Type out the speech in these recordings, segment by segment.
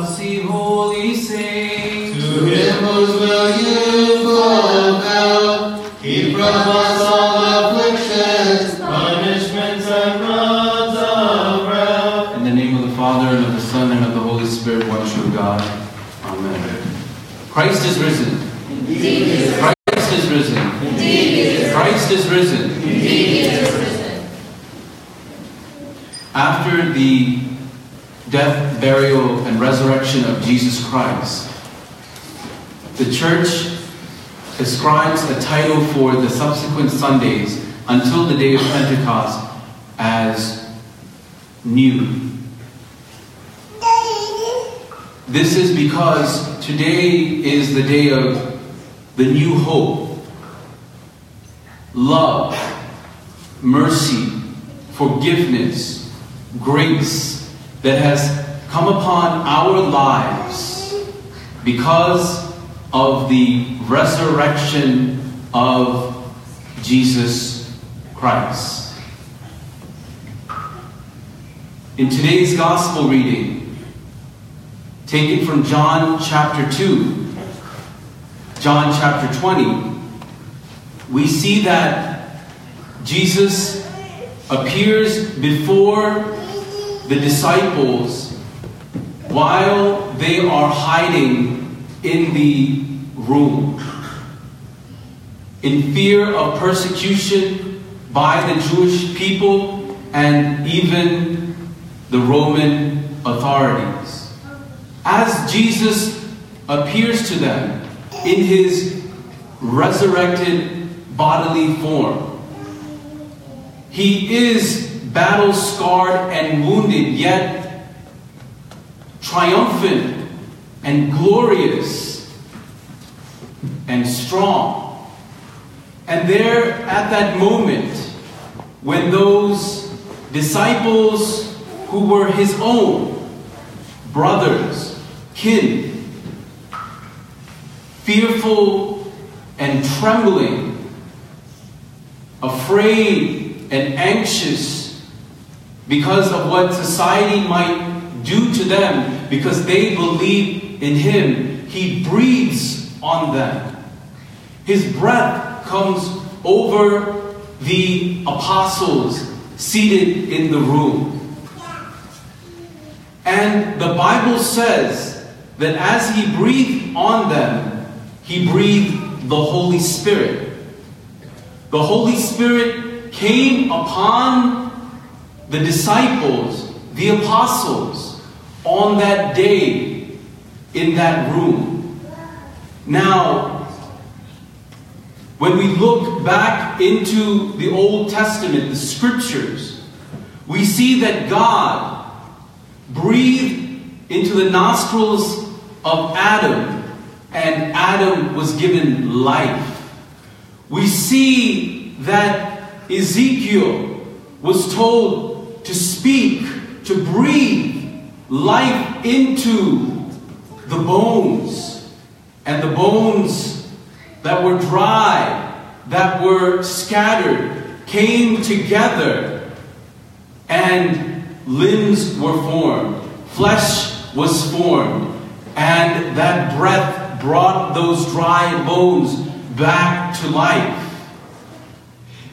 conceive, holy saint. To him whose will you fulfill, keep from us all afflictions, punishments, and rods of wrath. In the name of the Father, and of the Son, and of the Holy Spirit, one true God. Amen. Christ is risen. Indeed. Christ is risen. Indeed. Christ is risen. Indeed. After the death, burial, and resurrection of Jesus Christ, the Church ascribes a title for the subsequent Sundays until the day of Pentecost as new. This is because today is the day of the new hope, love, mercy, forgiveness, grace that has come upon our lives because of the resurrection of Jesus Christ. In today's Gospel reading, taken from John chapter 2, John chapter 20, we see that Jesus appears before the disciples while they are hiding in the room, in fear of persecution by the Jewish people and even the Roman authorities. As Jesus appears to them in his resurrected bodily form, he is battle-scarred and wounded, yet triumphant and glorious and strong. And there at that moment, when those disciples who were his own brothers, kin, fearful and trembling, afraid and anxious, because of what society might do to them, because they believe in him, he breathes on them. His breath comes over the apostles seated in the room. And the Bible says that as he breathed on them, he breathed the Holy Spirit. The Holy Spirit came upon the disciples, the apostles, on that day in that room. Now, when we look back into the Old Testament, the scriptures, we see that God breathed into the nostrils of Adam, and Adam was given life. We see that Ezekiel was told to speak, to breathe life into the bones. And the bones that were dry, that were scattered, came together and limbs were formed. Flesh was formed. And that breath brought those dry bones back to life.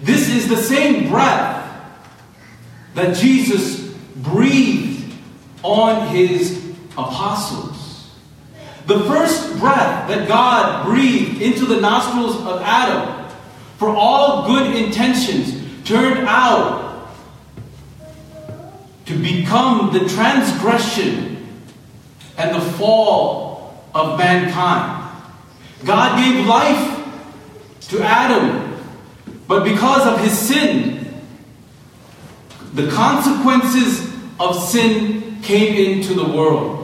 This is the same breath that Jesus breathed on his apostles. The first breath that God breathed into the nostrils of Adam, for all good intentions, turned out to become the transgression and the fall of mankind. God gave life to Adam, but because of his sin, the consequences of sin came into the world.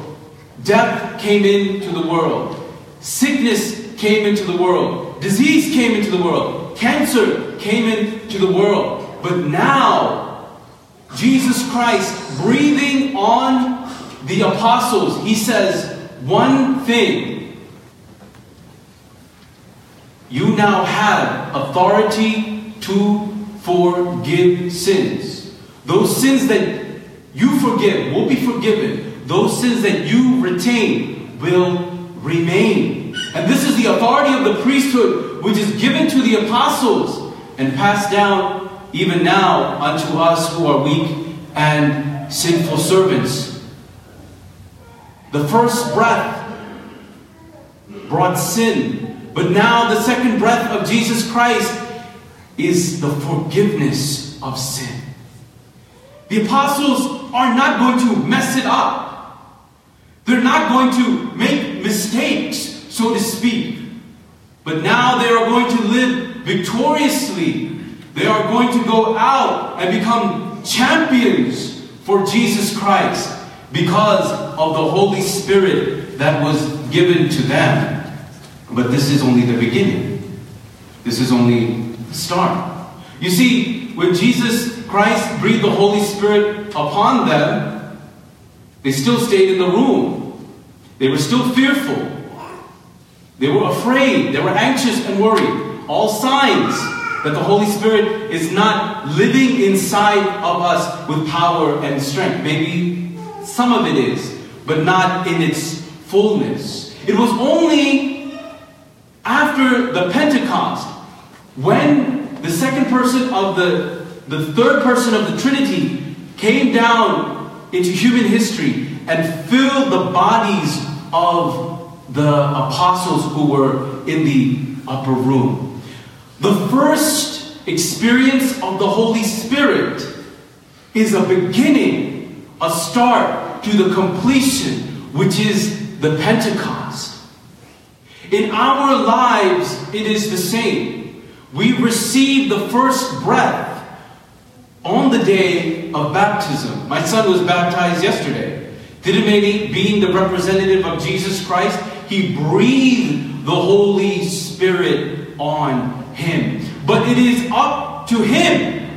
Death came into the world. Sickness came into the world. Disease came into the world. Cancer came into the world. But now, Jesus Christ, breathing on the apostles, he says one thing. You now have authority to forgive sins. Those sins that you forgive will be forgiven. those sins that you retain will remain. And this is the authority of the priesthood, which is given to the apostles and passed down even now unto us who are weak and sinful servants. The first breath brought sin, but now the second breath of Jesus Christ is the forgiveness of sin. The apostles are not going to mess it up. They're not going to make mistakes, so to speak. But now they are going to live victoriously. They are going to go out and become champions for Jesus Christ because of the Holy Spirit that was given to them. But this is only the beginning. This is only the start. You see, when Jesus Christ breathed the Holy Spirit upon them, they still stayed in the room. They were still fearful. They were afraid. They were anxious and worried. All signs that the Holy Spirit is not living inside of us with power and strength. Maybe some of it is, but not in its fullness. It was only after the Pentecost, when the second person of the third person of the Trinity came down into human history and fill the bodies of the apostles who were in the upper room. The first experience of the Holy Spirit is a beginning, a start to the completion, which is the Pentecost. In our lives, it is the same. We receive the first breath on the day of baptism. My son was baptized yesterday. Didymaini, being the representative of Jesus Christ, he breathed the Holy Spirit on him. But it is up to him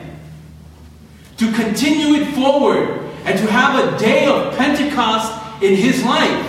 to continue it forward and to have a day of Pentecost in his life.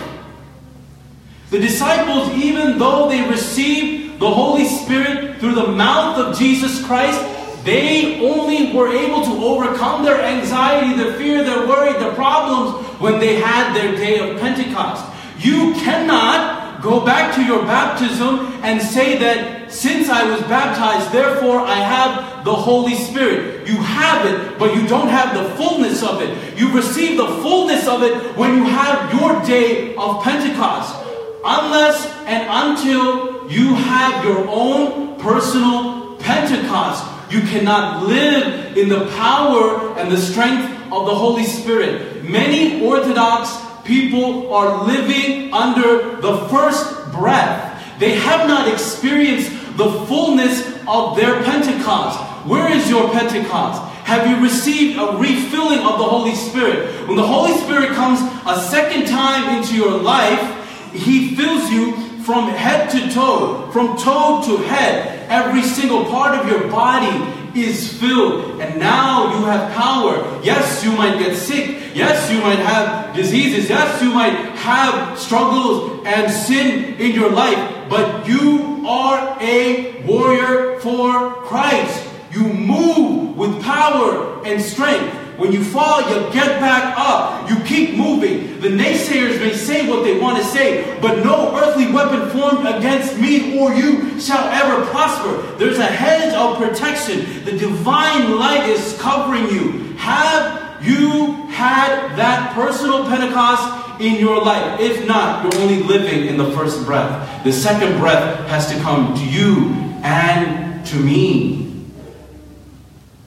The disciples, even though they received the Holy Spirit through the mouth of Jesus Christ, they only were able to overcome their anxiety, their fear, their worry, their problems when they had their day of Pentecost. You cannot go back to your baptism and say that since I was baptized, therefore I have the Holy Spirit. You have it, but you don't have the fullness of it. You receive the fullness of it when you have your day of Pentecost. Unless and until you have your own personal Pentecost, you cannot live in the power and the strength of the Holy Spirit. Many Orthodox people are living under the first breath. They have not experienced the fullness of their Pentecost. Where is your Pentecost? Have you received a refilling of the Holy Spirit? When the Holy Spirit comes a second time into your life, He fills you from head to toe, from toe to head. Every single part of your body is filled. And now you have power. Yes, you might get sick. Yes, you might have diseases. Yes, you might have struggles and sin in your life. But you are a warrior for Christ. You move with power and strength. When you fall, you get back up. You keep moving. The naysayers may say what they want to say, but no earthly weapon formed against me or you shall ever prosper. There's a hedge of protection. The divine light is covering you. Have you had that personal Pentecost in your life? If not, you're only living in the first breath. The second breath has to come to you and to me.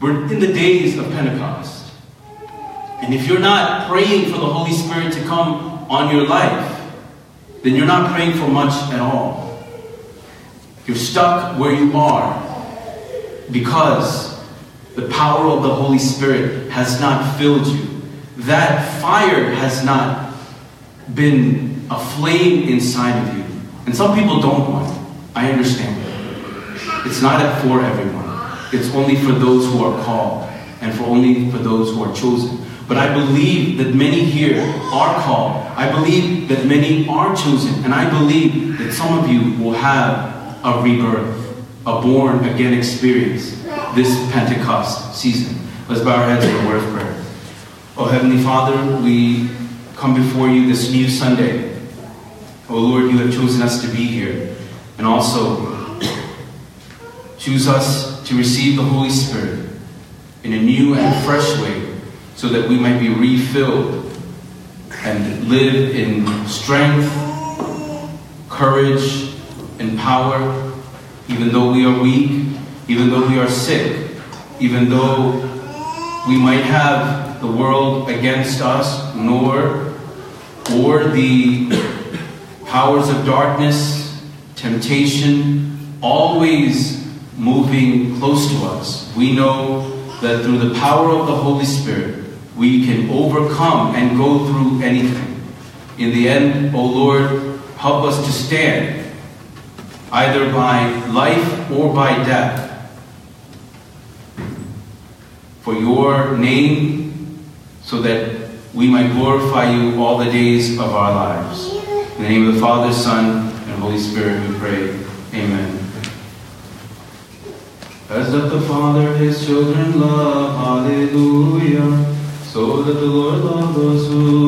We're in the days of Pentecost. And if you're not praying for the Holy Spirit to come on your life, then you're not praying for much at all. You're stuck where you are because the power of the Holy Spirit has not filled you. That fire has not been a flame inside of you. And some people don't want it. I understand. It's not for everyone. It's only for those who are called and for only for those who are chosen. But I believe that many here are called. I believe that many are chosen. And I believe that some of you will have a rebirth, a born-again experience this Pentecost season. Let's bow our heads in a word of prayer. Oh, Heavenly Father, we come before you this new Sunday. Oh Lord, you have chosen us to be here. And also, choose us to receive the Holy Spirit in a new and fresh way, so that we might be refilled and live in strength, courage, and power, even though we are weak, even though we are sick, even though we might have the world against us, or the powers of darkness, temptation, always moving close to us. We know that through the power of the Holy Spirit, we can overcome and go through anything. In the end, O Lord, help us to stand, either by life or by death. For your name, so that we might glorify you all the days of our lives. In the name of the Father, Son, and Holy Spirit we pray. Amen. As doth the Father his children love, hallelujah, so that the Lord loves those who